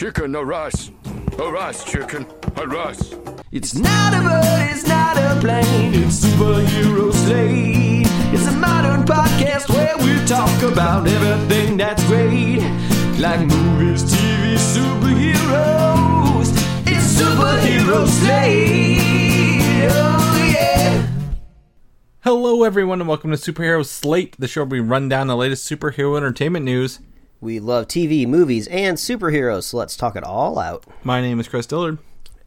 Chicken a rice chicken, a rice. It's not a bird, it's not a plane, it's Superhero Slate. It's a modern podcast where we talk about everything that's great, like movies, TV, superheroes. It's Superhero Slate. Oh yeah. Hello everyone and welcome to Superhero Slate, the show where we run down the latest superhero entertainment news. We love TV, movies, and superheroes, so let's talk it all out. My name is Chris Dillard.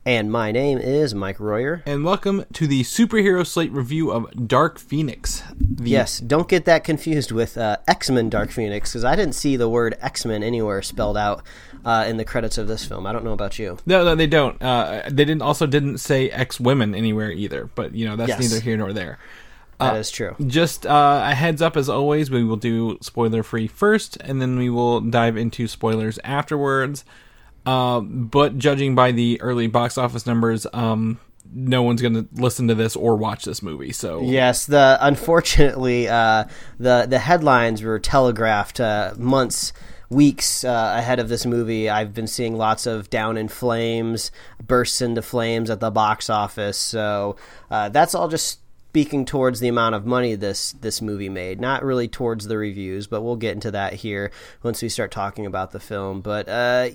And my name is Mike Royer. And welcome to the Superhero Slate review of Dark Phoenix. Yes, don't get that confused with X-Men Dark Phoenix, because I didn't see the word X-Men anywhere spelled out in the credits of this film. I don't know about you. No, they don't. They didn't say X-Women anywhere either, but you know that's neither here nor there. That is true. Just a heads up, as always, we will do spoiler-free first, and then we will dive into spoilers afterwards. But judging by the early box office numbers, no one's going to listen to this or watch this movie. So yes, unfortunately, the headlines were telegraphed months weeks ahead of this movie. I've been seeing lots of down in flames, bursts into flames at the box office. So that's all just speaking towards the amount of money this movie made, not really towards the reviews, but we'll get into that here once we start talking about the film. But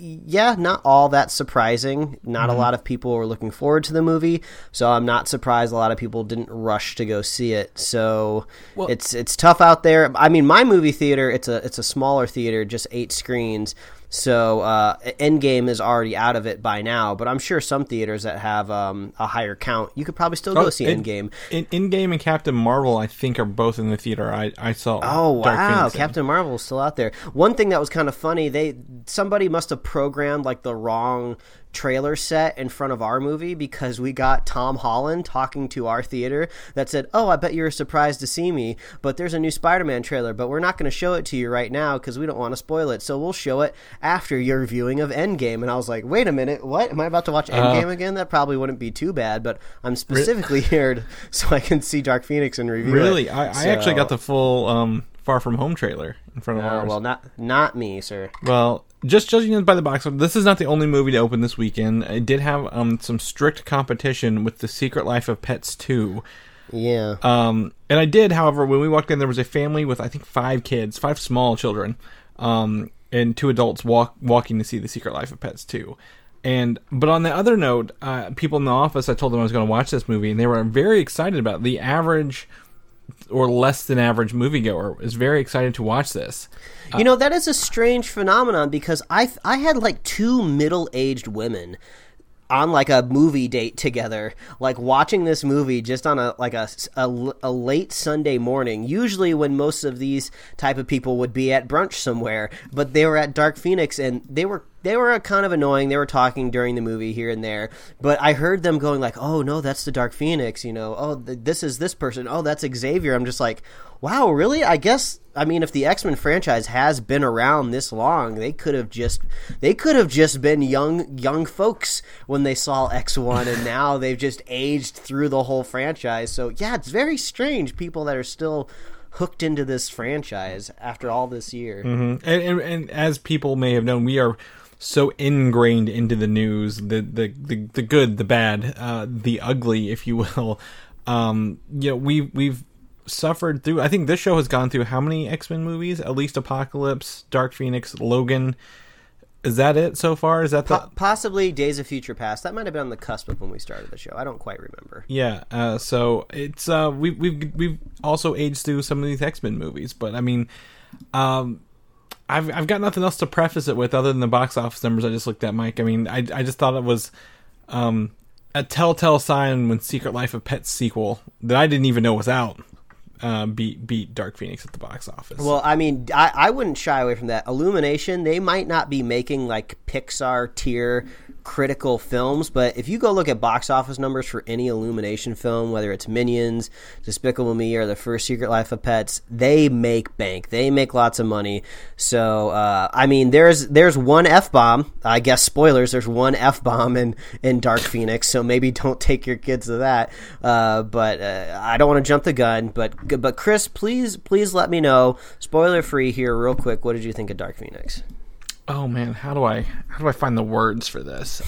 not all that surprising. Not a lot of people were looking forward to the movie, so I'm not surprised a lot of people didn't rush to go see it. So it's tough out there. I mean, my movie theater, it's a smaller theater, just 8 screens. So Endgame is already out of it by now, but I'm sure some theaters that have a higher count, you could probably still go see Endgame. Endgame and Captain Marvel, I think, are both in the theater. I saw. Oh wow, Captain Marvel is still out there. One thing that was kind of funny, somebody must have programmed like the wrong trailer set in front of our movie, because we got Tom Holland talking to our theater that said, "Oh, I bet you're surprised to see me, but there's a new Spider-Man trailer, but we're not going to show it to you right now because we don't want to spoil it, so we'll show it after your viewing of Endgame." And I was like, wait a minute, what? Am I about to watch Endgame again? That probably wouldn't be too bad, but I'm specifically here so I can see Dark Phoenix and review it. I actually got the full Far From Home trailer in front of ours. Well, not me, sir. Well, just judging by the box office, this is not the only movie to open this weekend. It did have some strict competition with The Secret Life of Pets 2. Yeah. And I did, however, when we walked in, there was a family with, I think, 5 small children, and 2 adults walking to see The Secret Life of Pets 2. But on the other note, people in the office, I told them I was going to watch this movie, and they were very excited about it. The average or less than average moviegoer is very excited to watch this. You know, that is a strange phenomenon, because I had like 2 middle-aged women on like a movie date together, like watching this movie just on a late Sunday morning, usually when most of these type of people would be at brunch somewhere, but they were at Dark Phoenix, and they were kind of annoying. They were talking during the movie here and there, but I heard them going like, "Oh no, that's the Dark Phoenix," you know, "Oh, this is this person. Oh, that's Xavier." I'm just like, wow, really? I guess, I mean, if the X-Men franchise has been around this long, they could have just been young folks when they saw X1, and now they've just aged through the whole franchise. So yeah, it's very strange, people that are still hooked into this franchise after all this year. Mm-hmm. And as people may have known, we are so ingrained into the news, the good, the bad, the ugly, if you will. You know, we've suffered through, I think this show has gone through how many X-Men movies? At least Apocalypse, Dark Phoenix, Logan. Is that it so far? Is that possibly Days of Future Past? That might have been on the cusp of when we started the show. I don't quite remember. Yeah, so it's we've also aged through some of these X-Men movies, but I mean, I've got nothing else to preface it with other than the box office numbers I just looked at, Mike. I mean, I just thought it was a telltale sign when Secret Life of Pets sequel that I didn't even know was out beat Dark Phoenix at the box office. Well, I mean, I wouldn't shy away from that. Illumination, they might not be making like Pixar tier critical films, but if you go look at box office numbers for any Illumination film, whether it's Minions, Despicable Me, or the first Secret Life of Pets, they make bank. They make lots of money. So, I mean, there's one F-bomb. I guess, spoilers, there's one F-bomb in Dark Phoenix, so maybe don't take your kids to that. But I don't want to jump the gun, but Chris, please let me know, spoiler free here real quick, what did you think of Dark Phoenix? oh man, how do I find the words for this?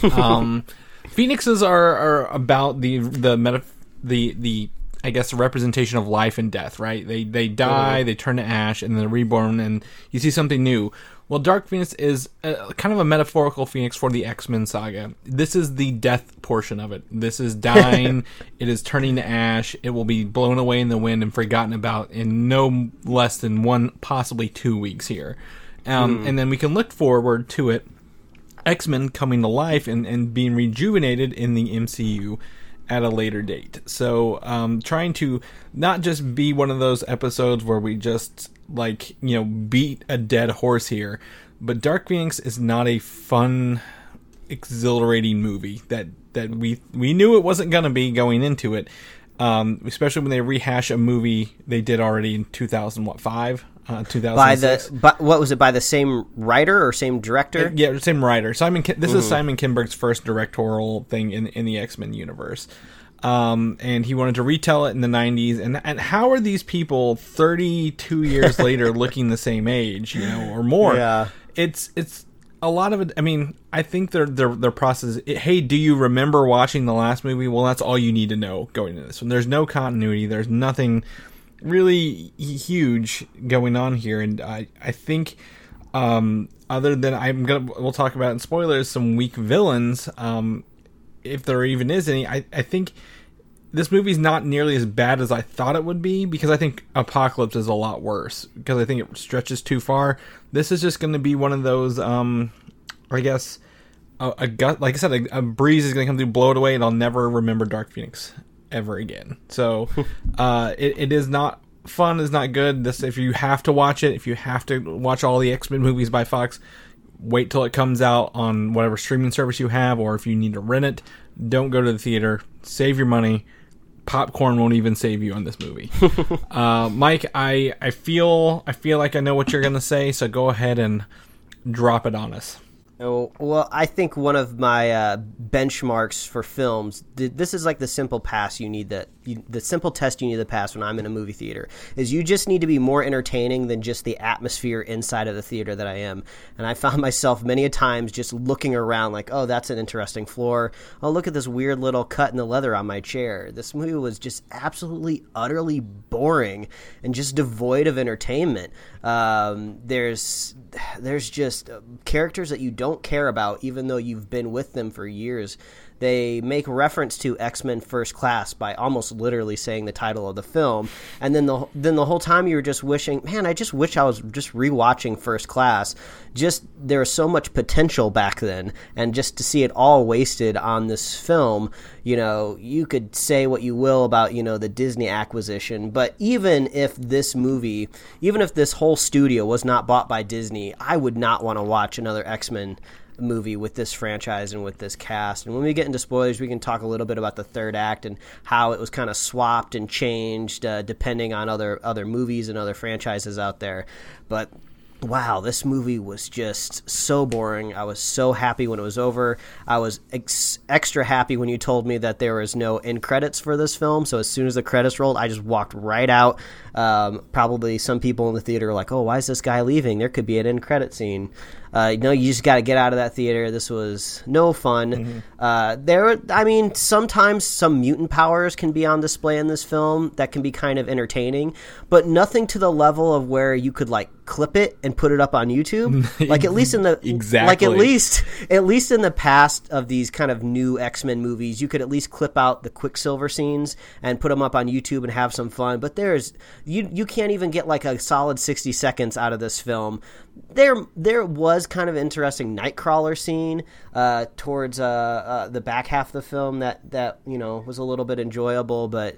Phoenixes are about the I guess representation of life and death, right? They die, they turn to ash, and they're reborn, and you see something new. Well, Dark Phoenix is kind of a metaphorical phoenix for the X-Men saga. This is the death portion of it. This is dying. It is turning to ash. It will be blown away in the wind and forgotten about in no less than one, possibly 2 weeks here. And then we can look forward to it, X-Men coming to life and being rejuvenated in the MCU at a later date. So trying to not just be one of those episodes where we just... beat a dead horse here. But Dark Phoenix is not a fun, exhilarating movie that we knew it wasn't going to be going into it, especially when they rehash a movie they did already in 2005, 2006. By the same writer or same director? Yeah, same writer. This is Simon Kinberg's first directorial thing in the X-Men universe. And he wanted to retell it in the 90s. And how are these people 32 years later looking the same age, or more? Yeah. It's a lot of it. I mean, I think their process is, hey, do you remember watching the last movie? Well, that's all you need to know going into this one. There's no continuity. There's nothing really huge going on here. And I think... other than we'll talk about in spoilers, some weak villains, if there even is any, I think this movie's not nearly as bad as I thought it would be, because I think Apocalypse is a lot worse, because I think it stretches too far. This is just going to be one of those, I guess, a breeze is going to come through, blow it away, and I'll never remember Dark Phoenix ever again. So it is not fun, it's not good. This, if you have to watch it, if you have to watch all the X-Men movies by Fox, wait till it comes out on whatever streaming service you have, or if you need to rent it, don't go to the theater. Save your money. Popcorn won't even save you on this movie. Mike, I feel like I know what you're going to say, so go ahead and drop it on us. Oh, well, I think one of my benchmarks for films, this is like the simple pass you need the simple test you need to pass when I'm in a movie theater, is you just need to be more entertaining than just the atmosphere inside of the theater that I am. And I found myself many a times just looking around like, oh, that's an interesting floor. Oh, look at this weird little cut in the leather on my chair. This movie was just absolutely, utterly boring and just devoid of entertainment. There's just characters that you don't care about, even though you've been with them for years. They make reference to X-Men First Class by almost literally saying the title of the film, and then the whole time you were just wishing, man, I just wish I was just rewatching First Class. Just there was so much potential back then, and just to see it all wasted on this film. You could say what you will about the Disney acquisition, but even if this whole studio was not bought by Disney, I would not want to watch another X-Men movie with this franchise and with this cast. And when we get into spoilers, we can talk a little bit about the third act and how it was kind of swapped and changed depending on other movies and other franchises out there. But wow, this movie was just so boring. I was so happy when it was over. I was extra happy when you told me that there was no end credits for this film. So as soon as the credits rolled, I just walked right out. Probably some people in the theater were like, oh, why is this guy leaving? There could be an end credit scene. No, you just got to get out of that theater. This was no fun. Mm-hmm. Sometimes some mutant powers can be on display in this film that can be kind of entertaining, but nothing to the level of where you could clip it and put it up on YouTube. At least in the past of these kind of new X-Men movies, you could at least clip out the Quicksilver scenes and put them up on YouTube and have some fun. But you can't even get a solid 60 seconds out of this film. There was kind of an interesting Nightcrawler scene towards the back half of the film that was a little bit enjoyable, but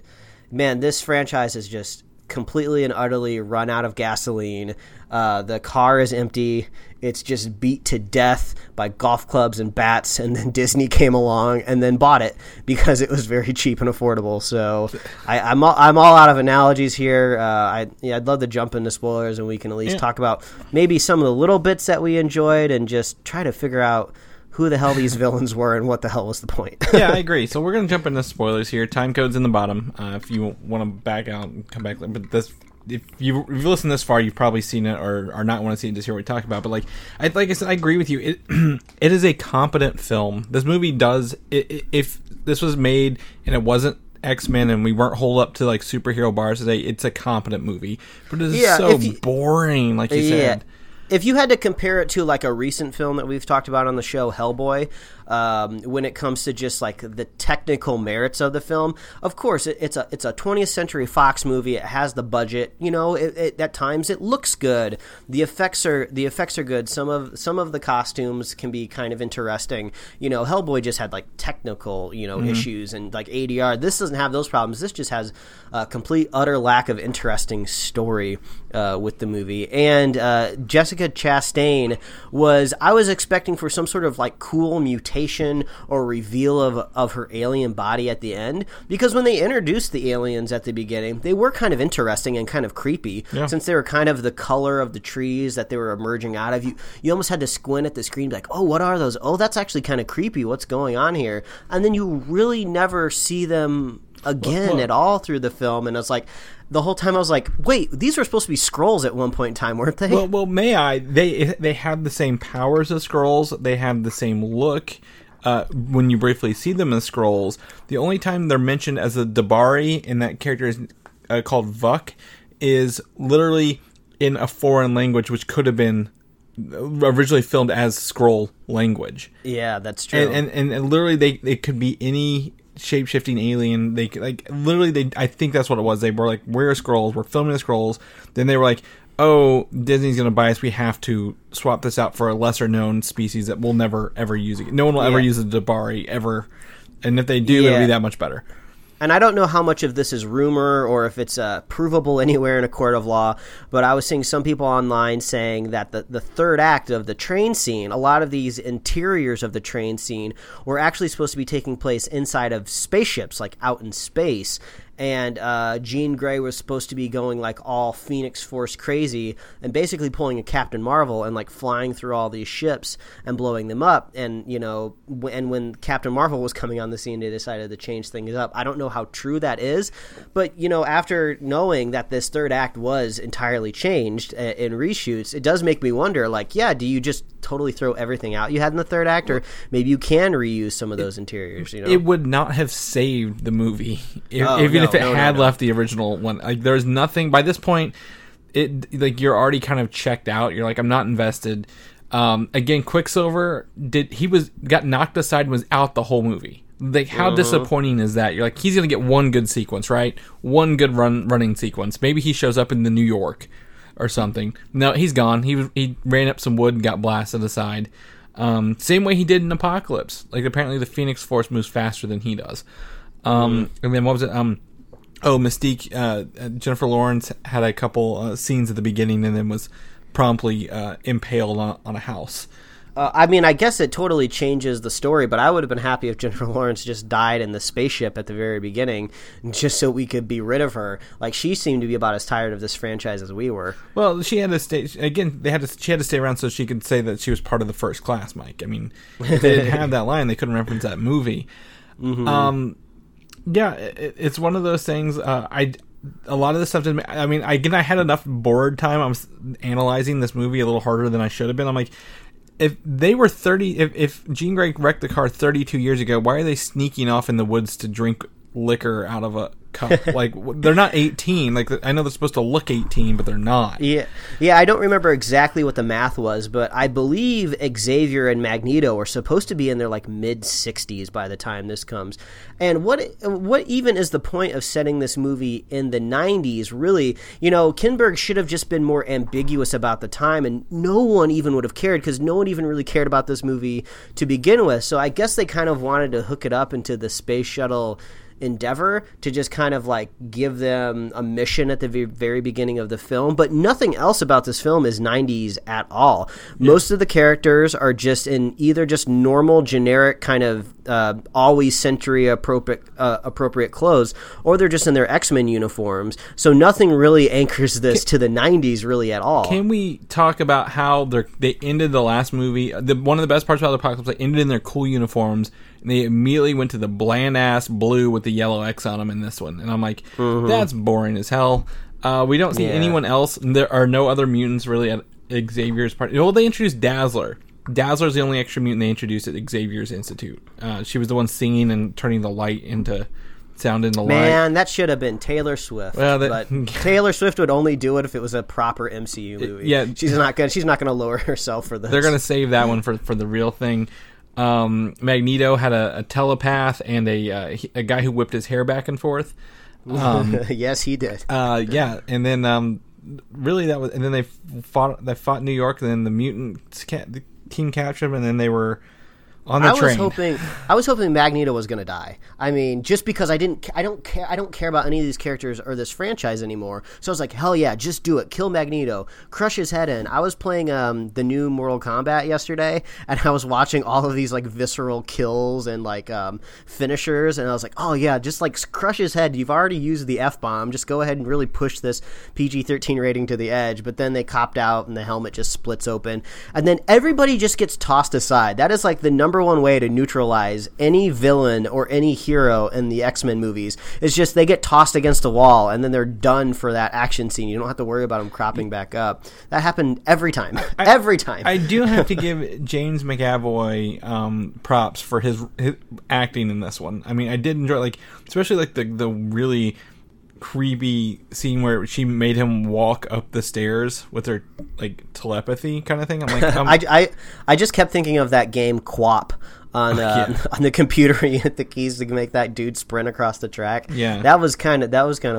man, this franchise is just completely and utterly run out of gasoline. The car is empty. It's just beat to death by golf clubs and bats, and then Disney came along and then bought it because it was very cheap and affordable. So I'm all out of analogies here. I'd love to jump into spoilers, and we can at least talk about maybe some of the little bits that we enjoyed and just try to figure out who the hell these villains were and what the hell was the point. Yeah, I agree. So we're going to jump into spoilers here. Time code's in the bottom if you want to back out and come back. But this if you've listened this far, you've probably seen it or are not want to see it just hear what we talk about. But like I said, I agree with you. It is a competent film. This movie does. If this was made and it wasn't X-Men and we weren't holed up to like superhero bars today, it's a competent movie. But it is boring, like you said. If you had to compare it to like a recent film that we've talked about on the show, Hellboy, when it comes to just like the technical merits of the film, of course it's a 20th Century Fox movie. It has the budget, you know. It at times it looks good. The effects are good. Some of the costumes can be kind of interesting. You know, Hellboy just had like technical issues and like ADR. This doesn't have those problems. This just has a complete utter lack of interesting story with the movie. And Jessica Chastain I was expecting for some sort of like cool mutation or reveal of her alien body at the end, because when they introduced the aliens at the beginning, they were kind of interesting and kind of creepy since they were kind of the color of the trees that they were emerging out of. You almost had to squint at the screen, be like, oh, what are those? Oh, that's actually kind of creepy. What's going on here? And then you really never see them again at all through the film, and it's like the whole time I was like, wait, these were supposed to be Skrulls at one point in time, weren't they? Well, may I? They had the same powers as Skrulls. They had the same look when you briefly see them as Skrulls. The only time they're mentioned as a Dabari, and that character is called Vuk, is literally in a foreign language, which could have been originally filmed as Skrull language. Yeah, that's true. And literally, they could be any shape-shifting alien. I think that's what it was. They were like, we're Skrulls, we're filming the Skrulls. Then they were like, oh, Disney's gonna buy us, we have to swap this out for a lesser known species that we'll never ever use again. No one will ever use a Dabari ever, and if they do it'll be that much better. And I don't know how much of this is rumor or if it's provable anywhere in a court of law, but I was seeing some people online saying that the third act of the train scene, a lot of these interiors of the train scene were actually supposed to be taking place inside of spaceships, like out in space. And Jean Grey was supposed to be going like all Phoenix Force crazy and basically pulling a Captain Marvel and like flying through all these ships and blowing them up. And, you know, and when Captain Marvel was coming on the scene, they decided to change things up. I don't know how true that is, but, you know, after knowing that this third act was entirely changed in reshoots, it does make me wonder, like, do you just totally throw everything out you had in the third act? Or maybe you can reuse some of those interiors, you know? It would not have saved the movie if it had left the original one. Like, there's nothing by this point. It like you're already kind of checked out. You're like, I'm not invested. Again, Quicksilver got knocked aside and was out the whole movie. Like, how disappointing is that? You're like, he's gonna get one good sequence, right? One good running sequence. Maybe he shows up in the New York or something. No, he's gone. He ran up some wood and got blasted aside. Same way he did in Apocalypse. Like, apparently the Phoenix Force moves faster than he does. And then what was it? Mystique. Jennifer Lawrence had a couple scenes at the beginning, and then was promptly impaled on a house. I mean, I guess it totally changes the story, but I would have been happy if Jennifer Lawrence just died in the spaceship at the very beginning, just so we could be rid of her. Like, she seemed to be about as tired of this franchise as we were. Well, she had to stay. Again, she had to stay around so she could say that she was part of the first class, Mike. I mean, if they didn't have that line, they couldn't reference that movie. Mm-hmm. Yeah, it's one of those things. A lot of this stuff didn't. I mean, I had enough bored time. I was analyzing this movie a little harder than I should have been. I'm like, if they were 30, if Jean Grey wrecked the car 32 years ago, why are they sneaking off in the woods to drink liquor out of a cup? Like, they're not 18. Like, I know they're supposed to look 18, but they're not. Yeah, I don't remember exactly what the math was, but I believe Xavier and Magneto are supposed to be in their like mid 60s by the time this comes. And what even is the point of setting this movie in the 90s? Really, you know, Kinberg should have just been more ambiguous about the time, and no one even would have cared, because no one even really cared about this movie to begin with. So I guess they kind of wanted to hook it up into the space shuttle endeavor to just kind of like give them a mission at the very beginning of the film, but nothing else about this film is 90s at all. Yeah. Most of the characters are just in either just normal, generic kind of always century appropriate clothes, or they're just in their X-Men uniforms. So nothing really anchors this to the 90s really at all. Can we talk about how they ended the last movie? One of the best parts about the Apocalypse, they ended in their cool uniforms, and they immediately went to the bland ass blue with the yellow X on them in this one. And I'm like, that's boring as hell. We don't see anyone else. There are no other mutants really at Xavier's party. Well, they introduced Dazzler. Dazzler's the only extra mutant they introduced at Xavier's Institute. She was the one singing and turning the light into sound in the light. Man, that should have been Taylor Swift. Well, but Taylor Swift would only do it if it was a proper MCU movie. She's not gonna lower herself for this. They're gonna save that one for the real thing. Magneto had a telepath and a guy who whipped his hair back and forth. Yes, he did. And then really that was, and then they fought New York, and then the mutants the king captured him, and then they were on the train. I was hoping Magneto was going to die. I mean, just because I don't care about any of these characters or this franchise anymore. So I was like, hell yeah, just do it. Kill Magneto, crush his head in. I was playing the new Mortal Kombat yesterday, and I was watching all of these like visceral kills and like finishers, and I was like, oh yeah, just like crush his head. You've already used the F-bomb. Just go ahead and really push this PG-13 rating to the edge. But then they copped out, and the helmet just splits open, and then everybody just gets tossed aside. That is like the number one way to neutralize any villain or any hero in the X-Men movies. It's just they get tossed against a wall, and then they're done for that action scene. You don't have to worry about them cropping back up. That happened every time. Every time. I do have to give James McAvoy props for his acting in this one. I mean, I did enjoy, like, especially like the really creepy scene where she made him walk up the stairs with her like telepathy kind of thing. I'm like, I just kept thinking of that game Quap on the computer. You hit the keys to make that dude sprint across the track. Yeah, that was kind of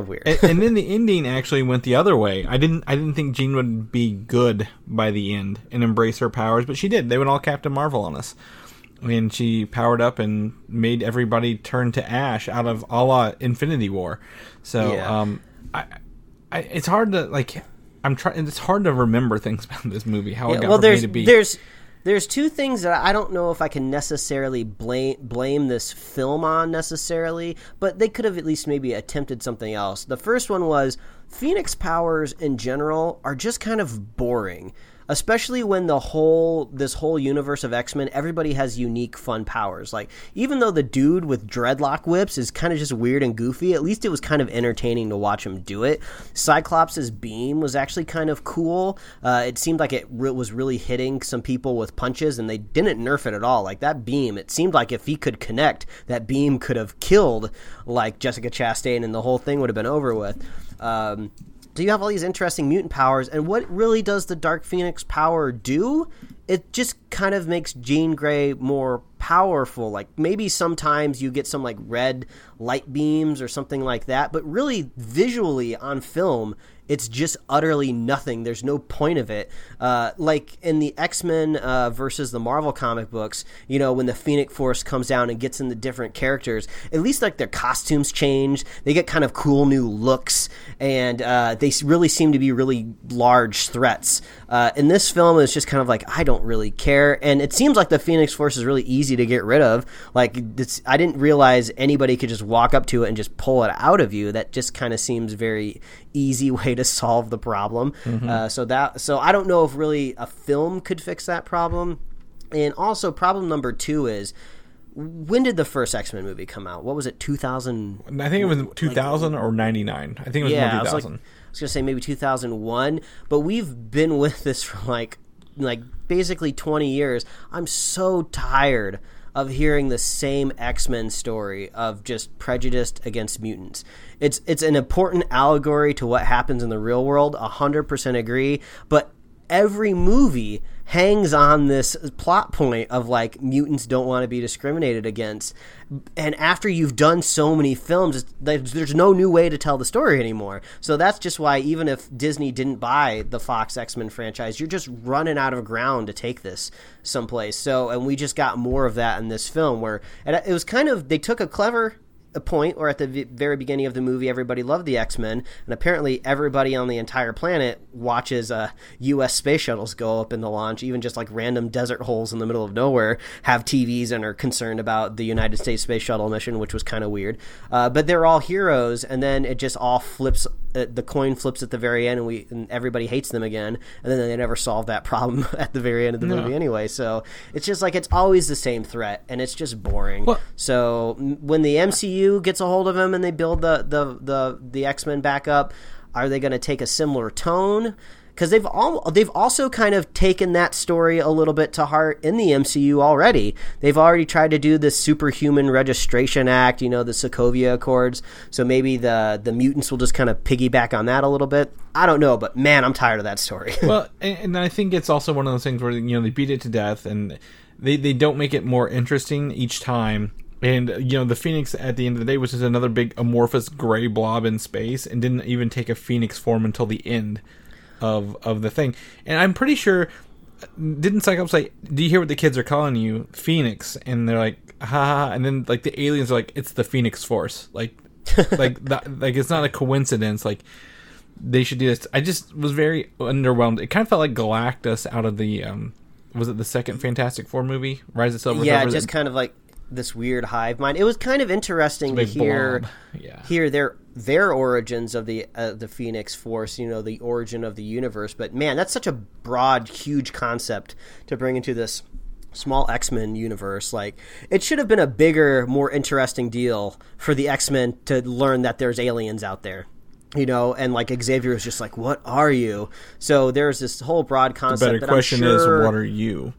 weird. And then the ending actually went the other way. I didn't think Jean would be good by the end and embrace her powers, but she did. They went all Captain Marvel on us. I mean, she powered up and made everybody turn to ash out of a la Infinity War. So, it's hard to like. It's hard to remember things about this movie. How it got from A to B. There's two things that I don't know if I can necessarily blame this film on necessarily, but they could have at least maybe attempted something else. The first one was Phoenix powers in general are just kind of boring. Especially when this whole universe of X-Men, everybody has unique, fun powers. Like, even though the dude with dreadlock whips is kind of just weird and goofy, at least it was kind of entertaining to watch him do it. Cyclops' beam was actually kind of cool. It seemed like it was really hitting some people with punches, and they didn't nerf it at all. Like, that beam, it seemed like if he could connect, that beam could have killed, like, Jessica Chastain, and the whole thing would have been over with. So you have all these interesting mutant powers, and what really does the Dark Phoenix power do? It just kind of makes Jean Grey more powerful. Like, maybe sometimes you get some, like, red light beams or something like that, but really, visually, on film, it's just utterly nothing. There's no point of it. Like in the X-Men versus the Marvel comic books, you know, when the Phoenix Force comes down and gets in the different characters, at least like their costumes change. They get kind of cool new looks, and they really seem to be really large threats. In this film, it's just kind of like, I don't really care. And it seems like the Phoenix Force is really easy to get rid of. Like, I didn't realize anybody could just walk up to it and just pull it out of you. That just kind of seems very easy way to solve the problem. Mm-hmm. So I don't know if really a film could fix that problem. And also, problem number two is, when did the first X-Men movie come out? What was it, 2000? I think it was 2000 or 99. I think it was more 2000. I was going to say maybe 2001. But we've been with this for like basically 20 years. I'm so tired of hearing the same X-Men story of just prejudice against mutants. It's an important allegory to what happens in the real world, 100% agree, but every movie hangs on this plot point of, like, mutants don't want to be discriminated against. And after you've done so many films, there's no new way to tell the story anymore. So that's just why, even if Disney didn't buy the Fox X-Men franchise, you're just running out of ground to take this someplace. So, and we just got more of that in this film, where it was kind of, they took a clever point, or at the very beginning of the movie, everybody loved the X-Men, and apparently everybody on the entire planet watches U.S. space shuttles go up in the launch, even just like random desert holes in the middle of nowhere have TVs and are concerned about the United States space shuttle mission, which was kind of weird. But they're all heroes, and then it just all flips, the coin flips at the very end, and everybody hates them again, and then they never solve that problem at the very end of the movie anyway. So it's just like, it's always the same threat, and it's just boring. What? So when the MCU gets a hold of him and they build the X-Men back up, Are they going to take a similar tone? Because they've also kind of taken that story a little bit to heart in the MCU already. They've already tried to do the Superhuman Registration Act, you know, the Sokovia Accords. So maybe the mutants will just kind of piggyback on that a little bit. I don't know, but man, I'm tired of that story. Well, and I think it's also one of those things where, you know, they beat it to death and they don't make it more interesting each time. And, you know, the Phoenix at the end of the day was just another big amorphous gray blob in space and didn't even take a Phoenix form until the end of the thing. And I'm pretty sure, didn't Cyclops say, do you hear what the kids are calling you? Phoenix. And they're like, ha. And then like the aliens are like, it's the Phoenix Force. Like, like it's not a coincidence. Like they should do this. I just was very underwhelmed. It kind of felt like Galactus out of the, was it the second Fantastic Four movie? Rise of Silver. Yeah, just kind of like this weird hive mind. It was kind of interesting to hear their origins of the Phoenix Force, you know, the origin of the universe. But man, that's such a broad, huge concept to bring into this small X-Men universe. Like, it should have been a bigger, more interesting deal for the X-Men to learn that there's aliens out there, you know, and like Xavier was just like, what are you? So there's this whole broad concept. The better question is, what are you?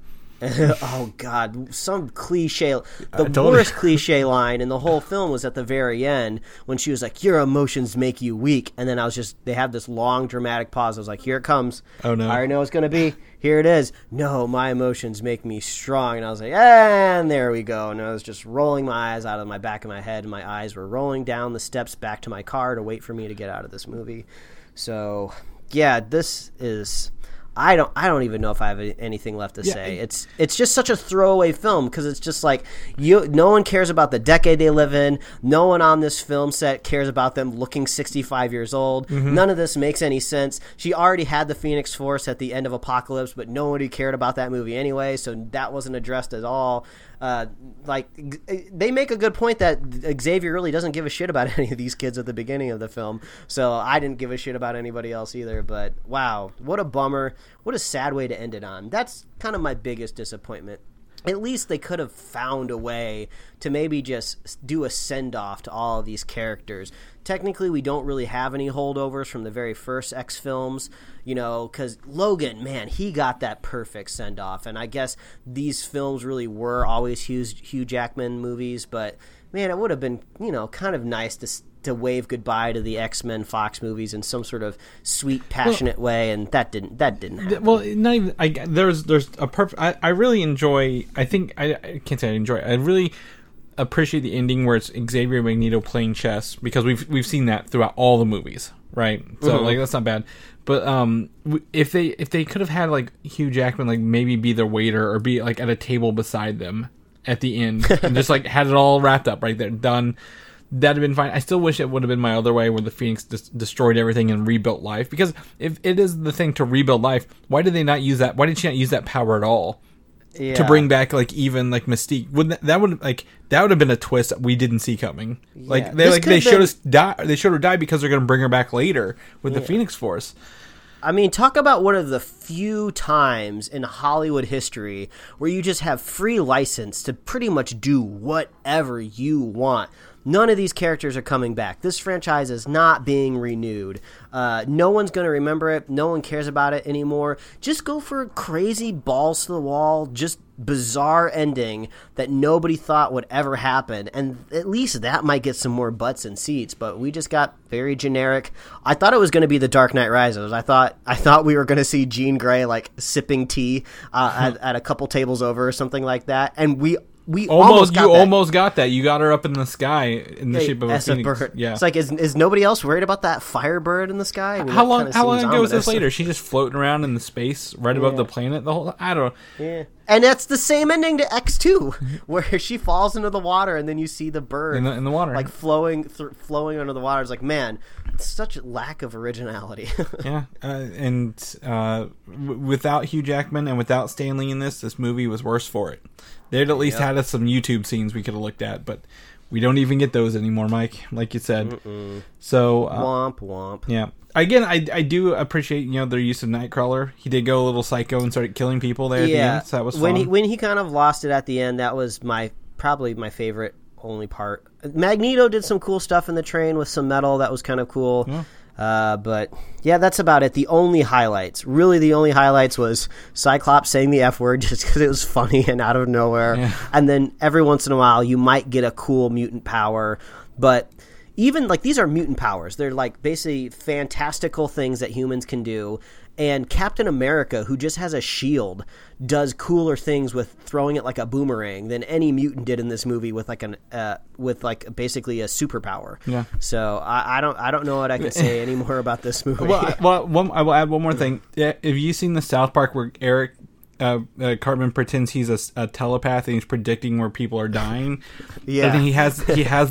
Oh God, some cliche, the worst cliche line in the whole film was at the very end when she was like, your emotions make you weak. And then I was just, they had this long dramatic pause. I was like, here it comes. Oh no. I already know it's going to be. Here it is. No, my emotions make me strong. And I was like, and there we go. And I was just rolling my eyes out of my back of my head. And my eyes were rolling down the steps back to my car to wait for me to get out of this movie. So yeah, this is... I don't even know if I have anything left to say. It's just such a throwaway film because it's just like no one cares about the decade they live in. No one on this film set cares about them looking 65 years old. Mm-hmm. None of this makes any sense. She already had the Phoenix Force at the end of Apocalypse, but nobody cared about that movie anyway, so that wasn't addressed at all. Like they make a good point that Xavier really doesn't give a shit about any of these kids at the beginning of the film. So I didn't give a shit about anybody else either. But wow, what a bummer. What a sad way to end it on. That's kind of my biggest disappointment. At least they could have found a way to maybe just do a send-off to all of these characters. Technically, we don't really have any holdovers from the very first X films, you know, because Logan, man, he got that perfect send-off. And I guess these films really were always Hugh Jackman movies, but, man, it would have been, you know, kind of nice to wave goodbye to the X-Men Fox movies in some sort of sweet, passionate way, and that didn't happen. Well, not even, there's a perfect... I really enjoy... I think... I can't say I enjoy it. I really appreciate the ending where it's Xavier and Magneto playing chess, because we've seen that throughout all the movies, right? So, mm-hmm. Like, that's not bad. But if they could have had, like, Hugh Jackman, like, maybe be their waiter or be, like, at a table beside them at the end and just, like, had it all wrapped up right there, done... That'd have been fine. I still wish it would have been my other way, where the Phoenix destroyed everything and rebuilt life. Because if it is the thing to rebuild life, why did they not use that? Why did she not use that power at all to bring back like even like Mystique? Wouldn't that would have been a twist that we didn't see coming? Yeah. Like they showed her die because they're going to bring her back later with the Phoenix Force. I mean, talk about one of the few times in Hollywood history where you just have free license to pretty much do whatever you want. None of these characters are coming back. This franchise is not being renewed. No one's going to remember it. No one cares about it anymore. Just go for crazy balls to the wall, just bizarre ending that nobody thought would ever happen. And at least that might get some more butts and seats. But we just got very generic. I thought it was going to be The Dark Knight Rises. I thought we were going to see Jean Grey like sipping tea at a couple tables over or something like that. And we almost got that. You got her up in the sky in the shape of a phoenix. Bird. Yeah, it's like is nobody else worried about that firebird in the sky? How long ago was this? Later, she's just floating around in the space right above the planet. The whole I don't know. Yeah, and that's the same ending to X2, where she falls into the water and then you see the bird in the water, like flowing under the water. It's like, man, it's such a lack of originality. Yeah, and without Hugh Jackman and without Stan Lee in this movie was worse for it. They'd at least had us some YouTube scenes we could have looked at, but we don't even get those anymore, Mike, like you said. Mm-mm. So womp womp. Yeah. Again, I do appreciate, you know, their use of Nightcrawler. He did go a little psycho and started killing people there at the end, so that was fun. When he kind of lost it at the end, that was probably my favorite only part. Magneto did some cool stuff in the train with some metal. That was kind of cool. Yeah. But yeah, that's about it. The only highlights, really the only highlights, was Cyclops saying the F word just because it was funny and out of nowhere. Yeah. And then every once in a while you might get a cool mutant power. But even like, these are mutant powers. They're like basically fantastical things that humans can do. And Captain America, who just has a shield, does cooler things with throwing it like a boomerang than any mutant did in this movie with like an with like basically a superpower. Yeah. So I don't know what I can say anymore about this movie. I will add one more thing. Yeah, have you seen the South Park where Eric Cartman pretends he's a telepath and he's predicting where people are dying? Yeah. And he has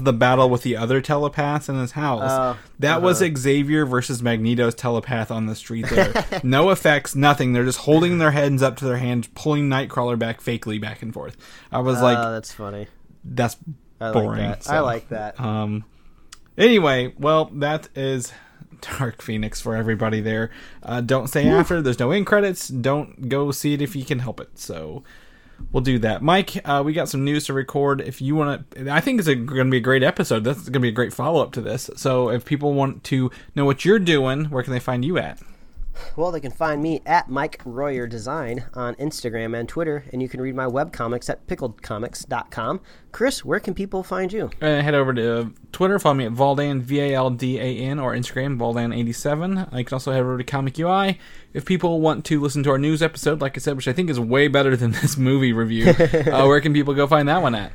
the battle with the other telepaths in his house. That was Xavier versus Magneto's telepath on the street there. No effects, nothing. They're just holding their heads up to their hands, pulling Nightcrawler back and forth. I was like, that's funny. That's boring. I like that. Anyway, well, that is Dark Phoenix for everybody there. Don't stay after. There's no end credits. Don't go see it if you can help it. So we'll do that. Mike, we got some news to record. If you want to, I think it's going to be a great episode. That's going to be a great follow-up to this. So if people want to know what you're doing, where can they find you at? Well, they can find me at Mike Royer Design on Instagram and Twitter, and you can read my webcomics at pickledcomics.com. Chris, where can people find you? Head over to Twitter, follow me at Valdan, V-A-L-D-A-N, or Instagram, Valdan87. You can also head over to Comic UI. If people want to listen to our news episode, like I said, which I think is way better than this movie review, where can people go find that one at?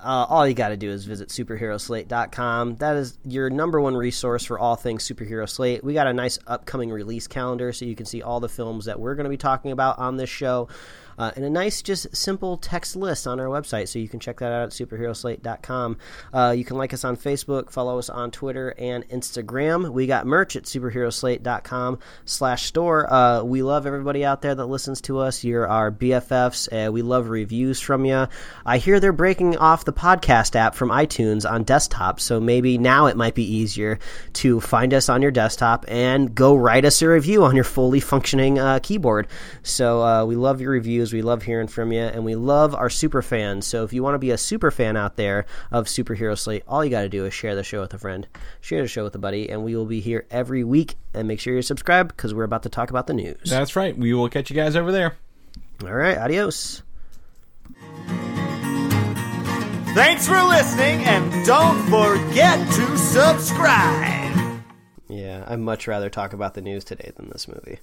All you got to do is visit SuperheroSlate.com. That is your number one resource for all things Superhero Slate. We got a nice upcoming release calendar so you can see all the films that we're going to be talking about on this show, and a nice just simple text list on our website, so you can check that out at SuperheroSlate.com. You can like us on Facebook, follow us on Twitter and Instagram. We got merch at SuperheroSlate.com/store. We love everybody out there that listens to us. You're our BFFs. We love reviews from you. I hear they're breaking off the podcast app from iTunes on desktop, so maybe now it might be easier to find us on your desktop and go write us a review on your fully functioning keyboard. So we love your reviews. We love hearing from you, and we love our super fans. So if you want to be a super fan out there of Superhero Slate, all you got to do is share the show with a friend, share the show with a buddy, and we will be here every week. And make sure you're subscribed, because we're about to talk about the news. That's right. We will catch you guys over there. All right. Adios. Thanks for listening, and don't forget to subscribe. Yeah, I'd much rather talk about the news today than this movie.